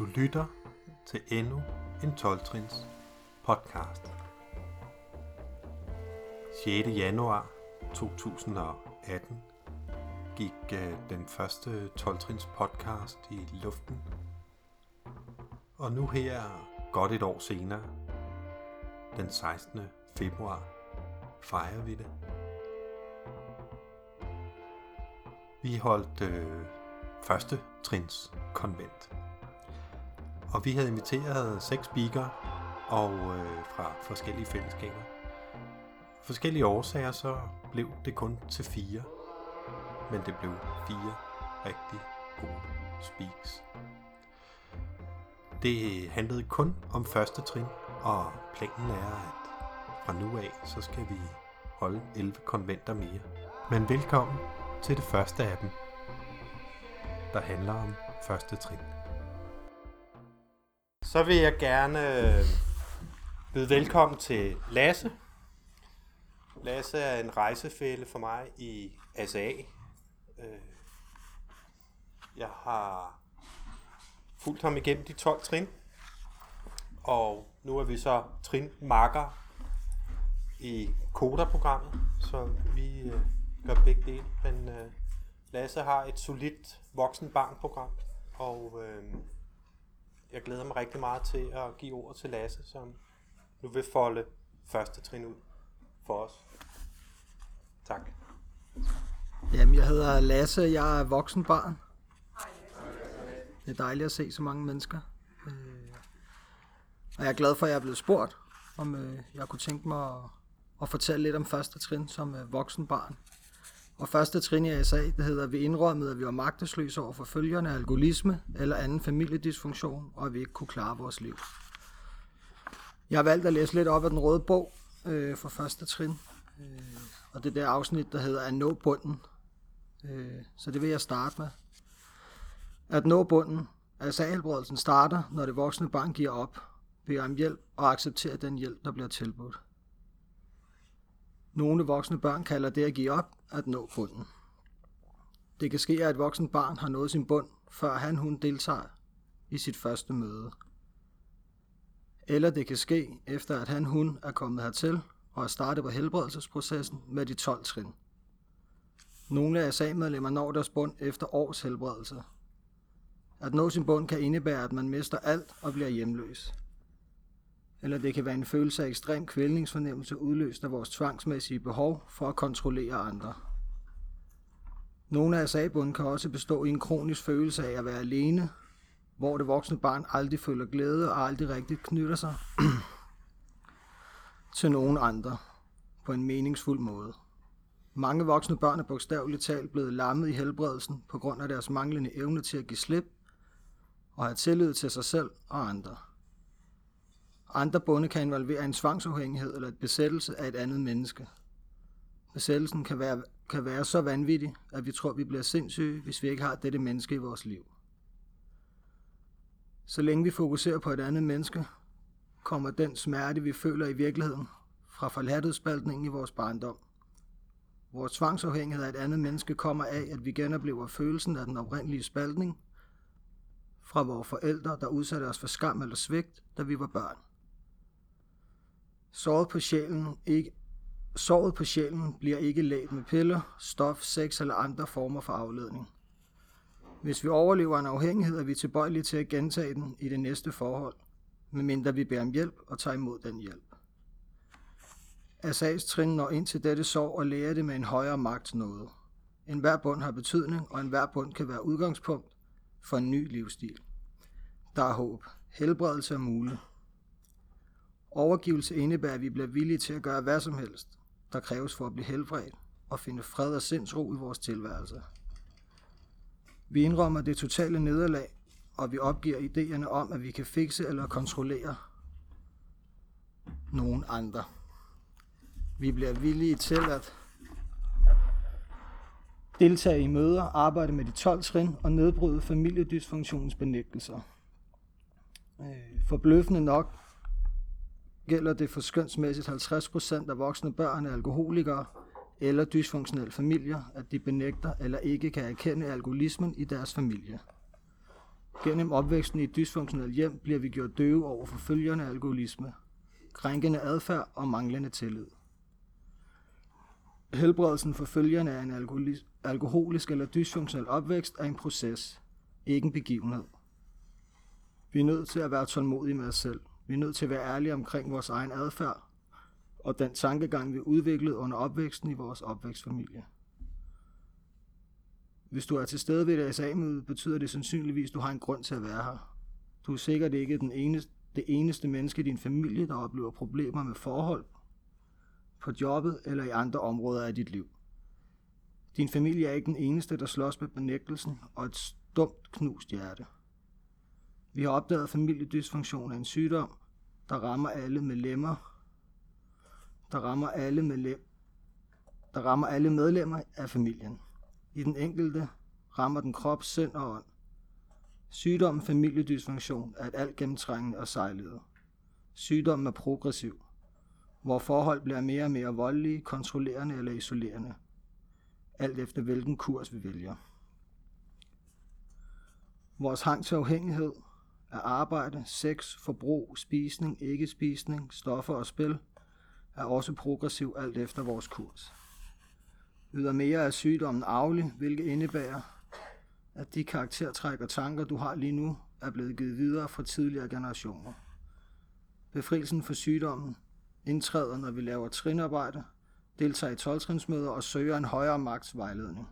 Du lytter til endnu en 12-trins podcast. 6. januar 2018 gik den første 12-trins podcast i luften. Og nu her, godt et år senere, den 16. februar, fejrer vi det. Vi holdt første trins konvent. Og vi havde inviteret 6 speakere og fra forskellige fællesskaber. Forskellige årsager så blev det kun til 4, men det blev 4 rigtig gode speaks. Det handlede kun om første trin, og planen er, at fra nu af, så skal vi holde 11 konventer mere. Men velkommen til det første af dem, der handler om første trin. Så vil jeg gerne byde velkommen til Lasse. Lasse er en rejsefælle for mig i ASA. Jeg har fulgt ham igennem de 12 trin, og nu er vi så trinmakker i Kodaprogrammet, så vi gør begge dele, men Lasse har et solidt voksen-barn-program, og jeg glæder mig rigtig meget til at give ord til Lasse, som nu vil folde første trin ud for os. Tak. Jamen, jeg hedder Lasse, jeg er voksen-barn. Det er dejligt at se så mange mennesker. Og jeg er glad for, at jeg er blevet spurgt, om jeg kunne tænke mig at fortælle lidt om første trin som voksenbarn. Og første trin i ASA, det hedder, at vi indrømmede, at vi var magtesløse over for følgerne af alkoholisme eller anden familiedysfunktion, og at vi ikke kunne klare vores liv. Jeg har valgt at læse lidt op af den røde bog for første trin, og det der afsnit, der hedder At nå bunden. Så det vil jeg starte med. At nå bunden, ASA-helbredelsen starter, når det voksne barn giver op, beder om hjælp og accepterer den hjælp, der bliver tilbudt. Nogle voksne børn kalder det at give op, at nå bunden. Det kan ske, at et voksent barn har nået sin bund, før han/hun deltager i sit første møde. Eller det kan ske, efter at han/hun er kommet hertil og er startet på helbredelsesprocessen med de 12 trin. Nogle af ASA-medlemmer når deres bund efter års helbredelse. At nå sin bund kan indebære, at man mister alt og bliver hjemløs. Eller det kan være en følelse af ekstrem kvælningsfornemmelse udløst af vores tvangsmæssige behov for at kontrollere andre. Nogle af ASA-bunden kan også bestå i en kronisk følelse af at være alene, hvor det voksne barn aldrig føler glæde og aldrig rigtigt knytter sig til nogen andre på en meningsfuld måde. Mange voksne børn er bogstaveligt talt blevet lammet i helbredelsen på grund af deres manglende evne til at give slip og have tillid til sig selv og andre. Andre bunde kan involvere en tvangsafhængighed eller et besættelse af et andet menneske. Besættelsen kan være så vanvittig, at vi tror, vi bliver sindssyge, hvis vi ikke har dette menneske i vores liv. Så længe vi fokuserer på et andet menneske, kommer den smerte, vi føler i virkeligheden, fra forladtespaltningen i vores barndom. Vores tvangsafhængighed af et andet menneske kommer af, at vi genoplever følelsen af den oprindelige spaltning fra vores forældre, der udsatte os for skam eller svigt, da vi var børn. Såret på sjælen bliver ikke lægt med piller, stof, sex eller andre former for afledning. Hvis vi overlever en afhængighed, er vi tilbøjelige til at gentage den i det næste forhold, medmindre vi beder om hjælp og tager imod den hjælp. ASA's trin når ind til dette sår og lærer det med en højere magt nåde. Enhver bund har betydning, og enhver bund kan være udgangspunkt for en ny livsstil. Der er håb. Helbredelse er mulig. Overgivelse indebærer, at vi bliver villige til at gøre hvad som helst, der kræves for at blive helbredt og finde fred og sindsro i vores tilværelse. Vi indrømmer det totale nederlag, og vi opgiver idéerne om, at vi kan fikse eller kontrollere nogen andre. Vi bliver villige til at deltage i møder, arbejde med de 12 trin og nedbryde familiedysfunktionens benægtelser. Forbløffende nok gælder det for skønsmæssigt 50% af voksne børn af alkoholikere eller dysfunktionelle familier, at de benægter eller ikke kan erkende alkoholismen i deres familie. Gennem opvæksten i et dysfunktionelt hjem bliver vi gjort døve over for følgerne af alkoholisme, krænkende adfærd og manglende tillid. Helbredelsen for følgerne af en alkoholisk eller dysfunktionel opvækst er en proces, ikke en begivenhed. Vi er nødt til at være tålmodige med os selv. Vi er nødt til at være ærlige omkring vores egen adfærd og den tankegang, vi udviklede under opvæksten i vores opvækstfamilie. Hvis du er til stede ved et ASA-møde, betyder det sandsynligvis, at du har en grund til at være her. Du er sikkert ikke det eneste menneske i din familie, der oplever problemer med forhold, på jobbet eller i andre områder af dit liv. Din familie er ikke den eneste, der slås med benægtelsen og et stumt knust hjerte. Vi har opdaget, at familiedysfunktion er en sygdom, der rammer alle medlemmer af familien. I den enkelte rammer den krop, sind og ånd. Sygdommen familiedysfunktion er et altgennemtrængende og sejlivet. Sygdommen er progressiv, hvor forhold bliver mere og mere voldelige, kontrollerende eller isolerende, alt efter hvilken kurs vi vælger. Vores hang til afhængighed af arbejde, sex, forbrug, spisning, ikke-spisning, stoffer og spil er også progressiv alt efter vores kurs. Ydermere er sygdommen arvelig, hvilket indebærer, at de karaktertræk og tanker, du har lige nu, er blevet givet videre fra tidligere generationer. Befrielsen for sygdommen indtræder, når vi laver trinarbejde, deltager i 12-trinsmøder og søger en højere magts vejledning.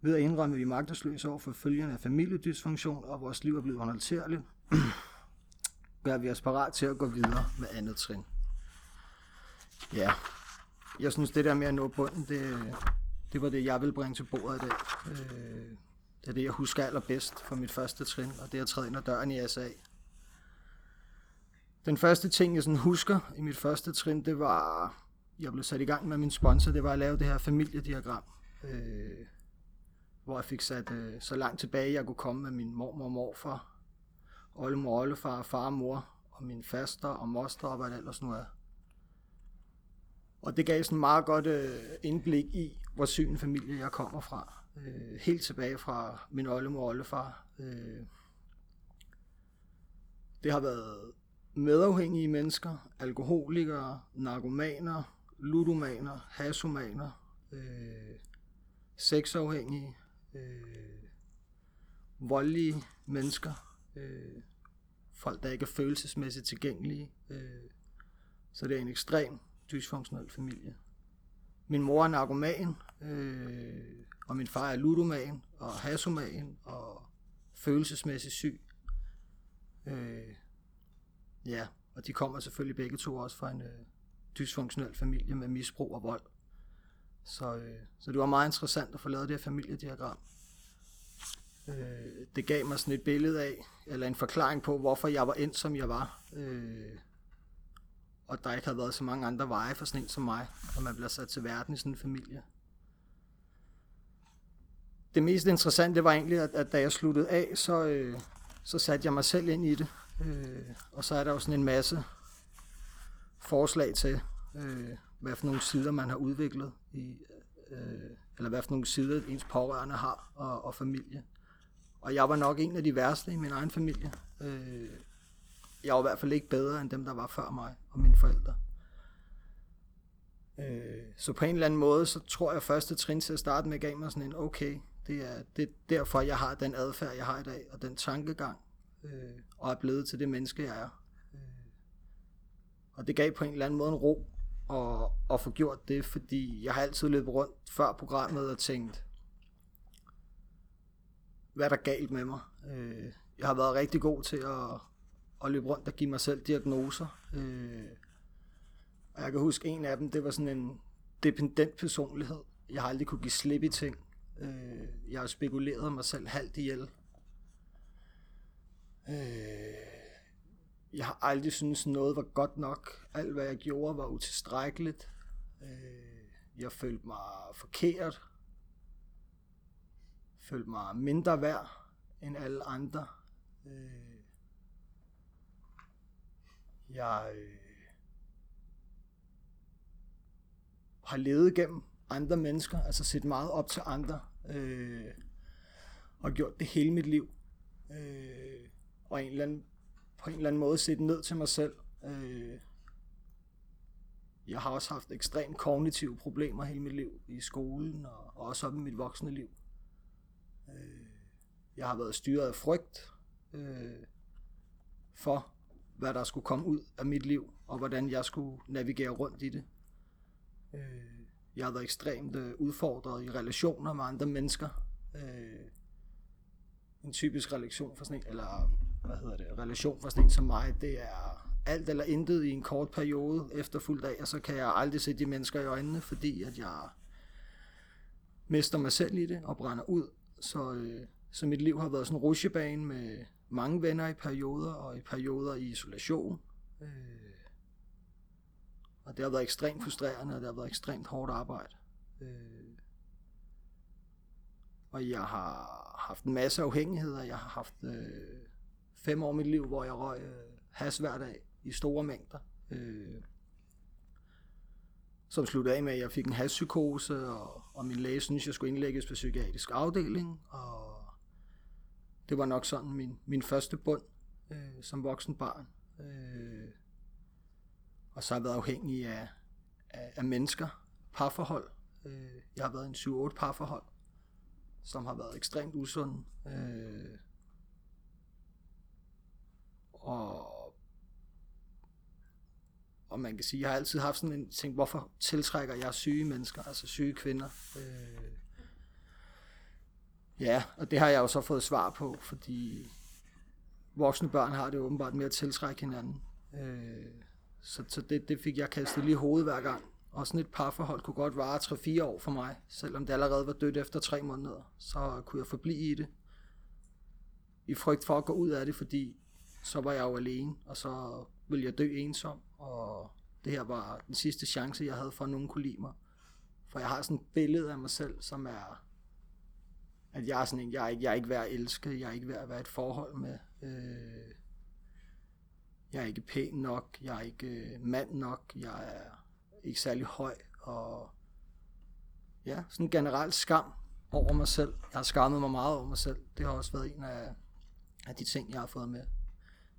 Ved at indrømme, vi er magtesløse over for følgerne af familiedysfunktion, og vores liv er blevet unalterligt, gør vi os parat til at gå videre med andet trin. Ja, jeg synes, det der med at nå bunden, det var det, jeg ville bringe til bordet i dag. Det er det, jeg husker allerbedst fra mit første trin, og det er at træde ind ad døren i ASA. Den første ting, jeg sådan husker i mit første trin, det var, jeg blev sat i gang med min sponsor, det var at lave det her familiediagram, hvor jeg fik sat så langt tilbage, jeg kunne komme med min mormor og morfar, oldemor og oldefar, far og mor, og min faster og moster og hvad det ellers nu er. Og det gav sådan meget godt indblik i, hvor syg en familie jeg kommer fra. Helt tilbage fra min oldemor og oldefar. Det har været medafhængige mennesker, alkoholikere, narkomaner, ludomaner, hashomaner, sexafhængige, voldelige mennesker, folk, der ikke er følelsesmæssigt tilgængelige. Så det er en ekstrem dysfunktionel familie. Min mor er narkoman, og min far er ludoman og hashoman og følelsesmæssigt syg. Ja, og de kommer selvfølgelig begge to også fra en dysfunktionel familie med misbrug og vold. Så det var meget interessant at få lavet det her familiediagram. Det gav mig sådan et billede af, eller en forklaring på, hvorfor jeg var endt, som jeg var. Og der ikke havde været så mange andre veje for sådan en som mig, når man bliver sat til verden i sådan en familie. Det mest interessante var egentlig, at da jeg sluttede af, så satte jeg mig selv ind i det. Og så er der jo sådan en masse forslag til, hvad for nogle sider man har udviklet, eller hvad for nogle sider ens pårørende har og familie. Og jeg var nok en af de værste i min egen familie. Jeg var i hvert fald ikke bedre end dem, der var før mig og mine forældre. Så på en eller anden måde, så tror jeg, at første trin til at starte med gav mig sådan en, okay, det er derfor, jeg har den adfærd, jeg har i dag, og den tankegang, og er blevet til det menneske, jeg er. Og det gav på en eller anden måde en ro at få gjort det, fordi jeg har altid løbet rundt før programmet og tænkt, hvad er der galt med mig? Jeg har været rigtig god til at løbe rundt og give mig selv diagnoser. Og jeg kan huske, en af dem, det var sådan en dependent personlighed. Jeg har aldrig kunne give slip i ting. Jeg har spekuleret mig selv halvt ihjel. Jeg har aldrig syntes, noget var godt nok. Alt, hvad jeg gjorde, var utilstrækkeligt. Jeg følte mig forkert. Følte mig mindre værd end alle andre. Jeg har levet gennem andre mennesker, altså set meget op til andre, og gjort det hele mit liv. og på en eller anden måde sætte ned til mig selv. Jeg har også haft ekstremt kognitive problemer hele mit liv i skolen og også op i mit voksne liv. Jeg har været styret af frygt for, hvad der skulle komme ud af mit liv, og hvordan jeg skulle navigere rundt i det. Jeg har været ekstremt udfordret i relationer med andre mennesker. En typisk relation for sådan en, eller relation for sådan en som mig, det er alt eller intet i en kort periode efterfulgt af, og så kan jeg aldrig se de mennesker i øjnene, fordi at jeg mister mig selv i det og brænder ud. Så mit liv har været sådan en rutsjebane med mange venner i perioder, og i perioder i isolation. Og det har været ekstremt frustrerende, og det har været ekstremt hårdt arbejde. Og jeg har haft en masse afhængigheder. Jeg har haft 5 år i mit liv, hvor jeg røg has hver dag i store mængder. Som sluttede af med, at jeg fik en hashpsykose, og min læge syntes, jeg skulle indlægges på psykiatrisk afdeling. Og det var nok sådan min første bund som voksen barn. Og så har jeg været afhængig af mennesker, parforhold. Jeg har været i en 7-8 parforhold, som har været ekstremt usunde. Og man kan sige, jeg har altid haft sådan en ting, hvorfor tiltrækker jeg syge mennesker, altså syge kvinder? Ja, og det har jeg jo så fået svar på, fordi voksne børn har det åbenbart med at tiltrække hinanden. Så det fik jeg kastet lige i hovedet hver gang. Og sådan et parforhold kunne godt vare 3-4 år for mig, selvom det allerede var dødt efter 3 måneder. Så kunne jeg forblive i det, i frygt for at gå ud af det, fordi så var jeg jo alene, og så ville jeg dø ensom. Og det her var den sidste chance, jeg havde for, at nogen kunne lide mig. For jeg har sådan et billede af mig selv, som er, at jeg er sådan en, jeg er ikke værd at elske, jeg er ikke værd at være i et forhold med. Jeg er ikke pæn nok, jeg er ikke mand nok, jeg er ikke særlig høj, og ja, sådan en generel skam over mig selv. Jeg har skammet mig meget over mig selv. Det har også været en af de ting, jeg har fået med,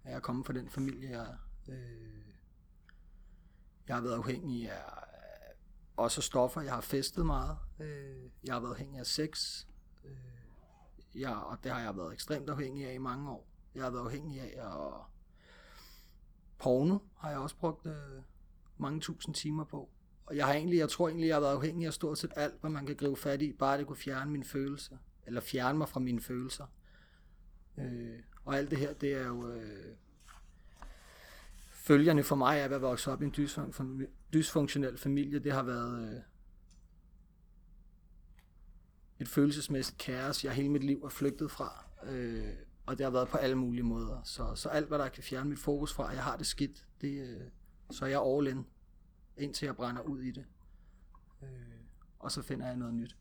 at jeg er kommet fra den familie, jeg er. Jeg har været afhængig af også stoffer, jeg har festet meget, jeg har været afhængig af sex, og det har jeg været ekstremt afhængig af i mange år. Jeg har været afhængig af, og porno har jeg også brugt mange tusind timer på. Og jeg tror egentlig, jeg har været afhængig af stort set alt, hvad man kan gribe fat i, bare det kunne fjerne mine følelser, eller fjerne mig fra mine følelser. Og alt det her, det er jo følgerne for mig af at være vokset op i en dysfunktionel familie. Det har været et følelsesmæssigt kaos, jeg hele mit liv er flygtet fra. Og det har været på alle mulige måder. Så alt, hvad der kan fjerne mit fokus fra, at jeg har det skidt, så er jeg all in, indtil jeg brænder ud i det. Og så finder jeg noget nyt.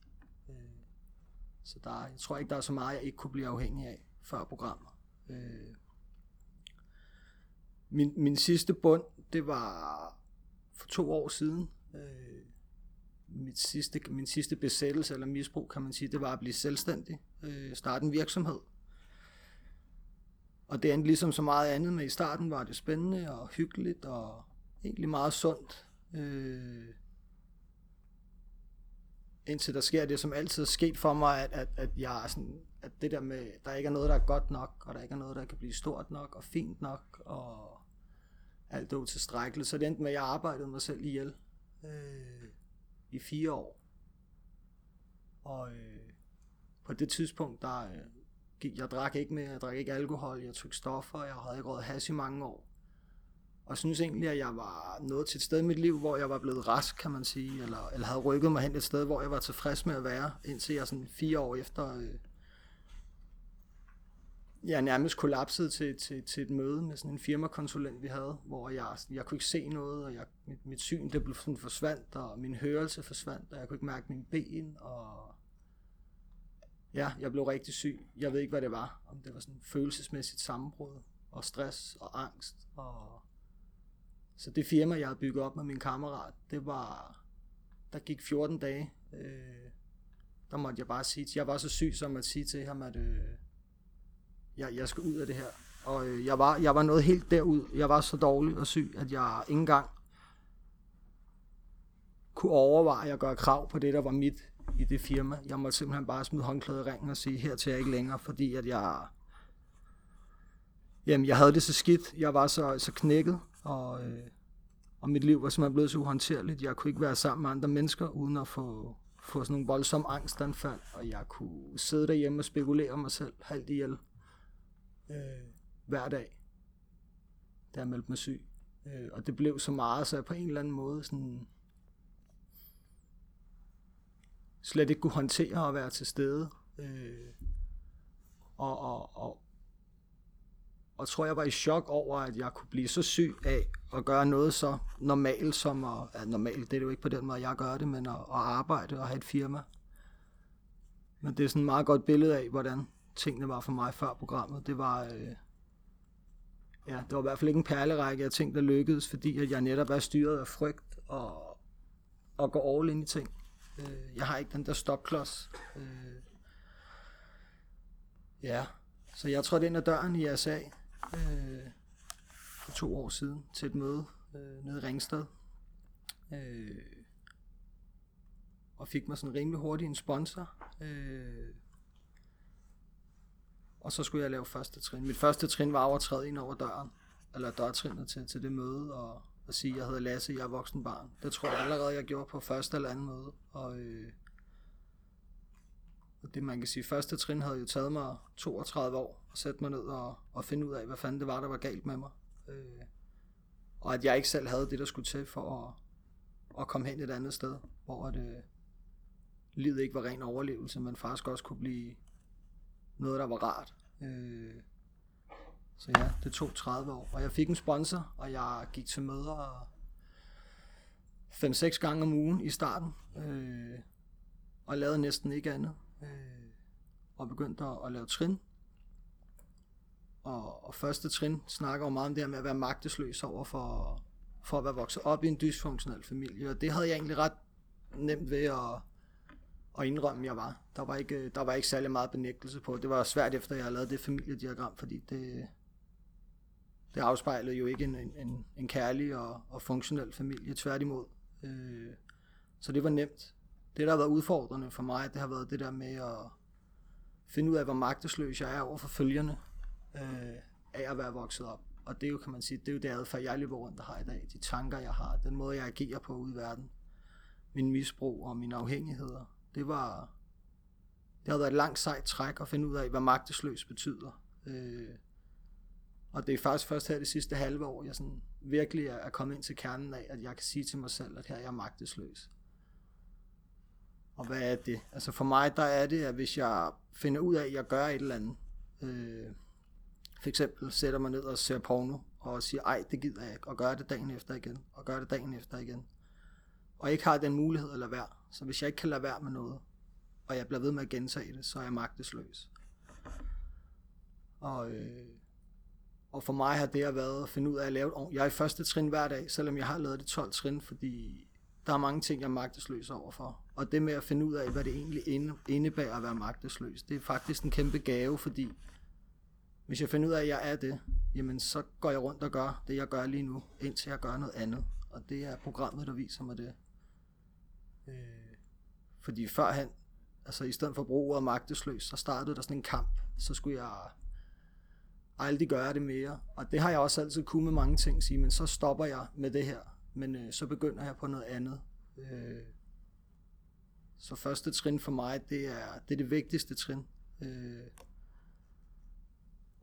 Så jeg tror ikke, der er så meget, jeg ikke kunne blive afhængig af før programmet. Min sidste bund, det var for 2 år siden. Min sidste besættelse eller misbrug, kan man sige, det var at blive selvstændig. Starte en virksomhed. Og det endte ligesom så meget andet, men i starten var det spændende og hyggeligt og egentlig meget sundt. Indtil der sker det, som altid er sket for mig, at jeg er sådan, at det der med, der ikke er noget, der er godt nok, og der ikke er noget, der kan blive stort nok og fint nok, og alt det utilstrækkeligt. Så det endte med, at jeg arbejdede mig selv ihjel i 4 år. Og på det tidspunkt, jeg drak ikke mere, jeg drak ikke alkohol, jeg tog stoffer, jeg havde ikke røget hash i mange år. Og synes egentlig, at jeg var nået til et sted i mit liv, hvor jeg var blevet rask, kan man sige, eller havde rykket mig hen et sted, hvor jeg var tilfreds med at være, indtil jeg sådan 4 år efter, jeg nærmest kollapsede til et møde med sådan en firmakonsulent, vi havde, hvor jeg kunne ikke se noget, og mit syn, det blev sådan forsvandt, og min hørelse forsvandt, og jeg kunne ikke mærke mine ben, og ja, jeg blev rigtig syg. Jeg ved ikke, hvad det var. Om det var sådan følelsesmæssigt sammenbrud, og stress, og angst. Så det firma, jeg havde bygget op med min kammerat, det var, der gik 14 dage. Der måtte jeg bare sige, jeg var så syg som at sige til ham, at jeg skal ud af det her. Og jeg var noget helt derud. Jeg var så dårlig og syg, at jeg ikke engang kunne overveje at gøre krav på det, der var mit i det firma. Jeg måtte simpelthen bare smide håndklædet i ringen og sige, her til jeg ikke længere, fordi at jeg havde det så skidt. Jeg var så knækket, og mit liv var simpelthen blevet så uhåndterligt. Jeg kunne ikke være sammen med andre mennesker, uden at få sådan nogle voldsomme angstanfald, og jeg kunne sidde derhjemme og spekulere mig selv halvt ihjel hver dag, da jeg meldte mig syg. Og det blev så meget, så jeg på en eller anden måde sådan slet ikke kunne håndtere at være til stede. Og tror jeg var i chok over, at jeg kunne blive så syg af at gøre noget så normalt som at... Ja, normalt, det er jo ikke på den måde, jeg gør det, men at arbejde og have et firma. Men det er sådan et meget godt billede af, hvordan tingene var for mig før programmet. Det var... det var i hvert fald ikke en perlerække af ting, der lykkedes, fordi at jeg netop var styret af frygt og går all in i ting. Jeg har ikke den der stopklods. Så jeg trådte ind ad døren i ASA for 2 år siden til et møde nede i Ringsted. Og fik mig sådan rimelig hurtigt en sponsor. Og så skulle jeg lave første trin. Mit første trin var at træde ind over døren, eller dørtrinnet til det møde, og sige, at jeg hedder Lasse, jeg er voksen barn. Det tror jeg allerede, jeg gjorde på første eller anden møde. Og det man kan sige, første trin havde jo taget mig 32 år at sætte mig ned og finde ud af, hvad fanden det var, der var galt med mig. Og at jeg ikke selv havde det, der skulle til for at komme hen et andet sted, hvor livet ikke var ren overlevelse, men faktisk også kunne blive noget, der var rart. Så ja, det tog 30 år. Og jeg fik en sponsor, og jeg gik til møder 5-6 gange om ugen i starten. Og lavede næsten ikke andet, og begyndte at lave trin. Og første trin snakker jo meget om det her med at være magtesløs over for at være vokset op i en dysfunktionel familie, og det havde jeg egentlig ret nemt ved at indrømme, jeg var. Der var ikke særlig meget benægtelse på. Det var svært efter, jeg havde lavet det familiediagram, fordi det afspejlede jo ikke en kærlig og funktionel familie, tværtimod. Så det var nemt. Det, der har været udfordrende for mig, det har været det der med at finde ud af, hvor magtesløs jeg er over for følgerne af at være vokset op. Og det er jo, kan man sige, det er jo det adfærd, jeg løber rundt og har i dag. De tanker, jeg har, den måde, jeg agerer på ude i verden, min misbrug og mine afhængigheder. Det har været et langt sejt træk at finde ud af, hvad magtesløs betyder. Og det er faktisk først her det sidste halve år, jeg sådan virkelig er kommet ind til kernen af, at jeg kan sige til mig selv, at her er jeg magtesløs. Og hvad er det? Altså for mig, der er det, at hvis jeg finder ud af, at jeg gør et eller andet, for eksempel sætter mig ned og ser porno, og siger, ej, det gider jeg ikke, og gør det dagen efter igen, og gør det dagen efter igen, og ikke har den mulighed at lade være. Så hvis jeg ikke kan lade være med noget, og jeg bliver ved med at gentage det, så er jeg magtesløs. Og for mig har det at været at finde ud af at lave et. Jeg er i første trin hver dag, selvom jeg har lavet det 12 trin, fordi der er mange ting, jeg er magtesløs overfor. Og det med at finde ud af, hvad det egentlig indebærer at være magtesløs, det er faktisk en kæmpe gave, fordi hvis jeg finder ud af, at jeg er det, jamen så går jeg rundt og gør det, jeg gør lige nu, indtil jeg gør noget andet. Og det er programmet, der viser mig det. Fordi førhen, altså i stedet for at bruge ordet magtesløs, så startede der sådan en kamp. Så skulle jeg aldrig gøre det mere. Og det har jeg også altid kunnet med mange ting, sige, men så stopper jeg med det her. Men så begynder jeg på noget andet. Så første trin for mig, det er det vigtigste trin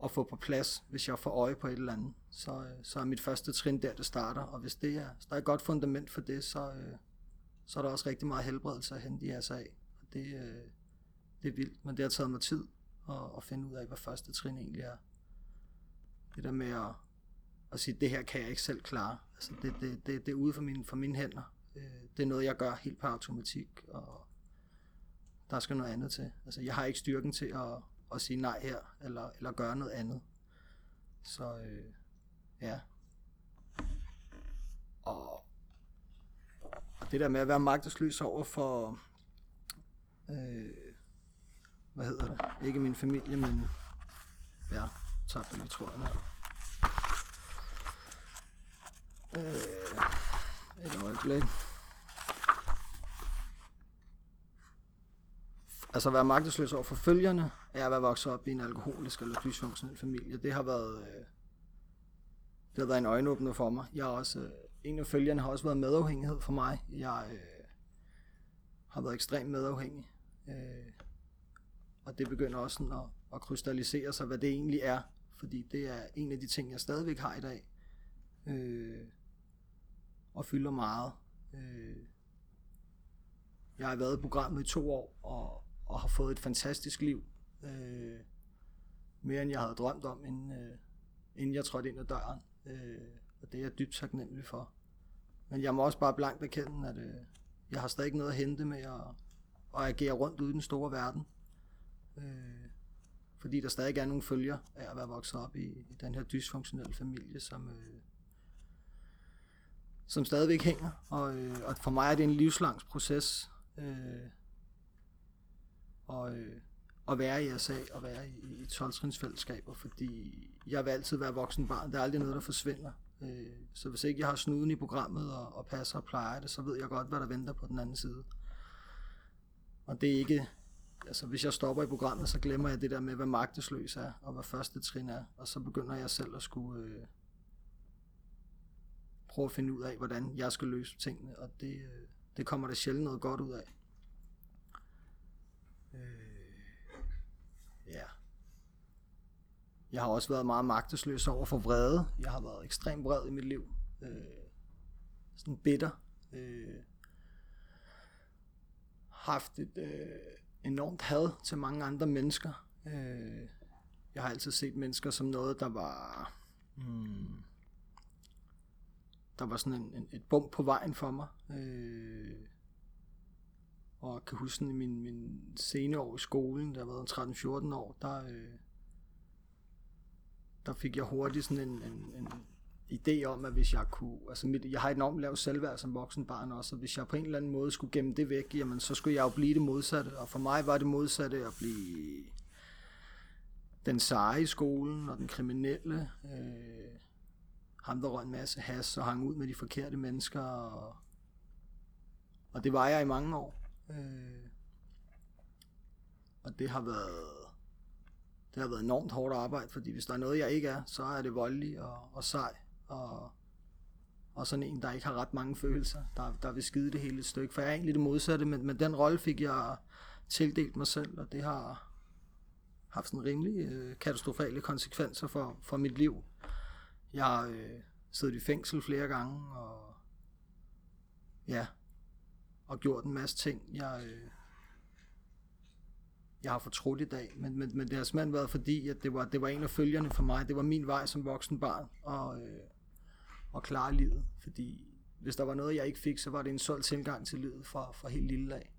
at få på plads, hvis jeg får øje på et eller andet. Så er mit første trin der, det starter. Og hvis der er et godt fundament for det, så er der også rigtig meget helbredelse at hente i ASA. Og det er vildt, men det har taget mig tid at finde ud af, hvad første trin egentlig er. Det der med at sige, det her kan jeg ikke selv klare. Altså det er ude for mine hænder. Det er noget, jeg gør helt på automatik, og der skal noget andet til. Altså, jeg har ikke styrken til at sige nej her, eller gøre noget andet. Så ja. Og det der med at være magtesløs over for, ikke min familie, men Ja, tabte lige, tror jeg. Et øjeblik. Altså at være magtesløs over for følgerne, er at være vokset op i en alkoholisk eller dysfunktionel familie. Det har været, en øjenåbner for mig. Jeg også, en af følgerne har også været medafhængighed for mig. Jeg har været ekstremt medafhængig. Og det begynder også sådan at krystallisere sig, hvad det egentlig er. Fordi det er en af de ting, jeg stadigvæk har i dag. Og fylder meget. Jeg har været i programmet i 2 år, og har fået et fantastisk liv. Mere end jeg havde drømt om, inden jeg trådte ind ad døren. Og det er jeg dybt taknemmelig for. Men jeg må også bare blankt erkende, at jeg har stadig noget at hente med at agere rundt ude i den store verden. Fordi der stadig er nogle følger af at være vokset op i den her dysfunktionelle familie, som stadigvæk hænger. Og for mig er det en livslangs proces at være i ASA og være i 12-trinsfællesskaber, fordi jeg vil altid være voksen barn. Der er aldrig noget, der forsvinder. Så hvis ikke jeg har snuden i programmet og passer og plejer det, så ved jeg godt, hvad der venter på den anden side. Og det er ikke... Altså, hvis jeg stopper i programmet, så glemmer jeg det der med, hvad magtesløs er, og hvad første trin er. Og så begynder jeg selv at skulle prøve at finde ud af, hvordan jeg skal løse tingene. Og det kommer der sjældent noget godt ud af. Ja. Jeg har også været meget magtesløs over for vrede. Jeg har været ekstremt vred i mit liv. Sådan bitter. Haft et... enormt had til mange andre mennesker. Jeg har altid set mennesker som noget, der var... Der var sådan et bump på vejen for mig. Og kan huske sådan, i min sene år i skolen, der var 13-14 år, der fik jeg hurtigt sådan en idé om, at hvis jeg kunne... Altså jeg har et enormt lavt selvværd som voksenbarn også, og hvis jeg på en eller anden måde skulle gemme det væk, jamen så skulle jeg jo blive det modsatte. Og for mig var det modsatte at blive den seje i skolen, og den kriminelle. Ham, der røg en masse has og hang ud med de forkerte mennesker. Og det var jeg i mange år. Og det har været enormt hårdt arbejde, fordi hvis der er noget, jeg ikke er, så er det voldelig og sej. Og sådan en, der ikke har ret mange følelser, der vil skide det hele et stykke. For jeg er egentlig det modsatte, men den rolle fik jeg tildelt mig selv, og det har haft sådan rimelig katastrofale konsekvenser for mit liv. Jeg har siddet i fængsel flere gange, og gjort en masse ting. Jeg har fortrudt i dag, men det har simpelthen været fordi, at det var en af følgerne for mig. Det var min vej som voksen barn at klare livet. Fordi hvis der var noget, jeg ikke fik, så var det en solgt tilgang til livet fra helt lille af.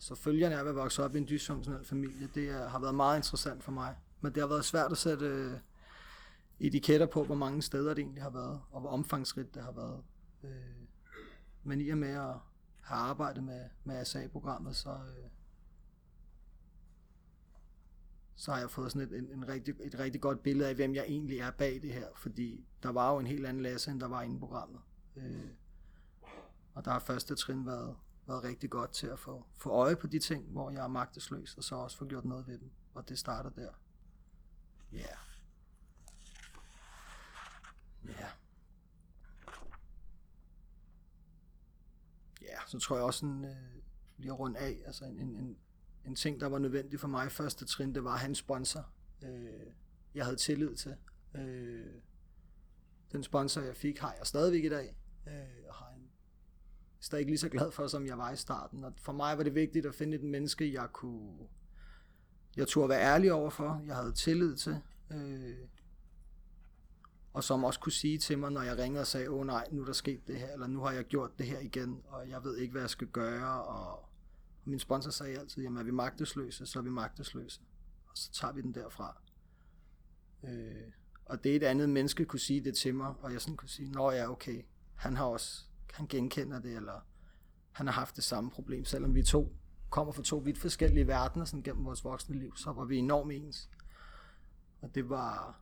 Så følgerne af at vokse op i en dysfunktionel familie, det har været meget interessant for mig. Men det har været svært at sætte etiketter på, hvor mange steder det egentlig har været, og hvor omfangsrigt det har været. Men i og med at har arbejdet med ASA-programmet, så har jeg fået sådan et rigtig godt billede af, hvem jeg egentlig er bag det her, fordi der var jo en helt anden Lasse, end der var inde i programmet. Og der har første trin været rigtig godt til at få øje på de ting, hvor jeg er magtesløs, og så også få gjort noget ved dem, og det starter der. Ja. Yeah. Ja. Yeah. Så tror jeg også lige at runde af, altså en ting, der var nødvendig for mig første trin, det var hans sponsor. Jeg havde tillid til. Den sponsor, jeg fik, har jeg stadigvæk i dag. Og har jeg stadig lige så glad for, som jeg var i starten. Og for mig var det vigtigt at finde et menneske, jeg turde være ærlig overfor, jeg havde tillid til. Og som også kunne sige til mig, når jeg ringede og sagde, åh nej, nu er der sket det her, eller nu har jeg gjort det her igen, og jeg ved ikke, hvad jeg skal gøre. Og min sponsor sagde altid, jamen er vi magtesløse, så er vi magtesløse. Og så tager vi den derfra. Og det er et andet menneske, kunne sige det til mig, og jeg sådan kunne sige, nå ja, okay, han genkender det, eller han har haft det samme problem, selvom vi to kommer fra to vidt forskellige verdener sådan gennem vores voksne liv, så var vi enormt ens. Og det var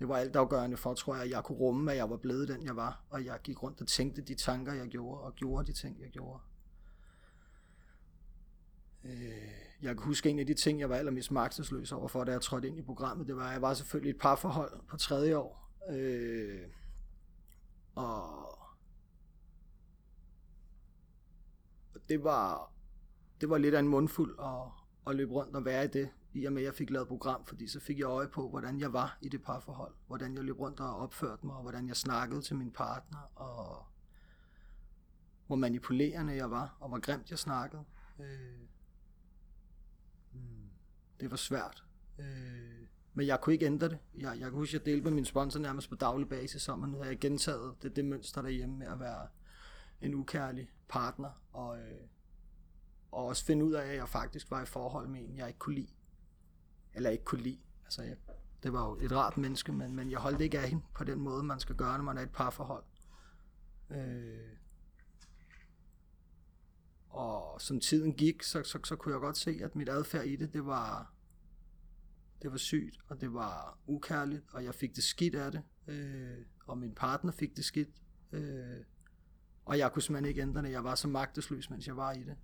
altafgørende for, tror jeg, at jeg kunne rumme, at jeg var blevet den, jeg var. Og jeg gik rundt og tænkte de tanker, jeg gjorde, og gjorde de ting, jeg gjorde. Jeg kan huske en af de ting, jeg var allermest magtesløs overfor, da jeg trådte ind i programmet. Det var, at jeg var selvfølgelig et parforhold på 3. år. Det var lidt af en mundfuld at løbe rundt og være i det, i og med at jeg fik lavet program, fordi så fik jeg øje på, hvordan jeg var i det parforhold, hvordan jeg løb rundt og opførte mig, og hvordan jeg snakkede til min partner, og hvor manipulerende jeg var, og hvor grimt jeg snakkede. Det var svært. Men jeg kunne ikke ændre det. Jeg kan huske, at jeg delte med min sponsor nærmest på daglig basis om, og nu har jeg gentaget det mønster derhjemme med at være en ukærlig partner, og også finde ud af, at jeg faktisk var i forhold med en, jeg ikke kunne lide. Eller ikke kunne lide. Altså, det var jo et rart menneske, men jeg holdt ikke af hende på den måde, man skal gøre, når man er et parforhold. Og som tiden gik, så kunne jeg godt se, at mit adfærd i det var sygt, og det var ukærligt, og jeg fik det skidt af det, og min partner fik det skidt, og jeg kunne simpelthen ikke ændre det. Jeg var så magtesløs, mens jeg var i det.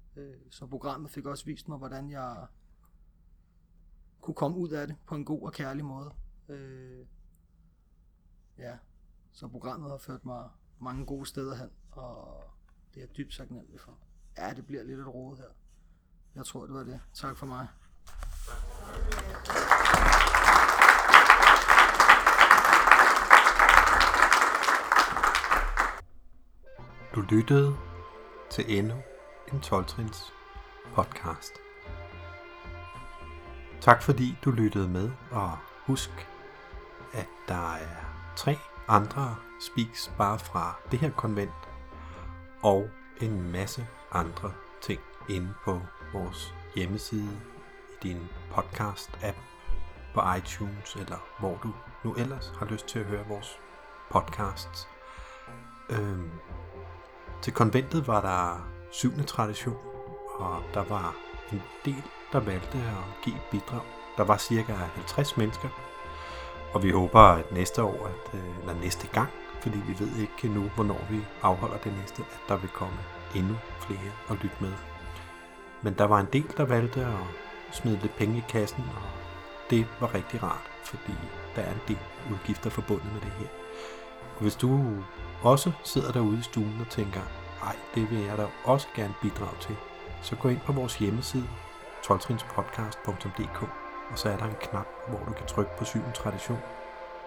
Så programmet fik også vist mig, hvordan jeg kunne komme ud af det på en god og kærlig måde. Så programmet har ført mig mange gode steder hen, og det er jeg dybt taknemmelig for. Ja, det bliver lidt et rod her. Jeg tror, det var det. Tak for mig. Du lyttede til endnu en 12-trins podcast. Tak fordi du lyttede med, og husk, at der er 3 andre speaks bare fra det her konvent, og en masse andre ting inde på vores hjemmeside, i din podcast-app, på iTunes, eller hvor du nu ellers har lyst til at høre vores podcasts. Til konventet var der 7. tradition, og der var en del, der valgte at give et bidrag. Der var cirka 50 mennesker, og vi håber, at næste gang, fordi vi ved ikke nu, hvornår vi afholder det næste, at der vil komme endnu flere at lytte med. Men der var en del, der valgte at smide lidt penge i kassen, og det var rigtig rart, fordi der er en del udgifter forbundet med det her. Og hvis du også sidder derude i stuen og tænker, nej, det vil jeg da også gerne bidrage til, så gå ind på vores hjemmeside, 12trinspodcast.dk, og så er der en knap, hvor du kan trykke på 7. tradition,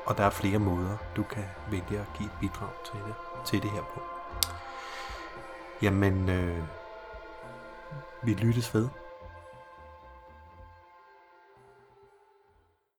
og der er flere måder, du kan vælge at give et bidrag til det her på. Jamen, vi lyttes ved.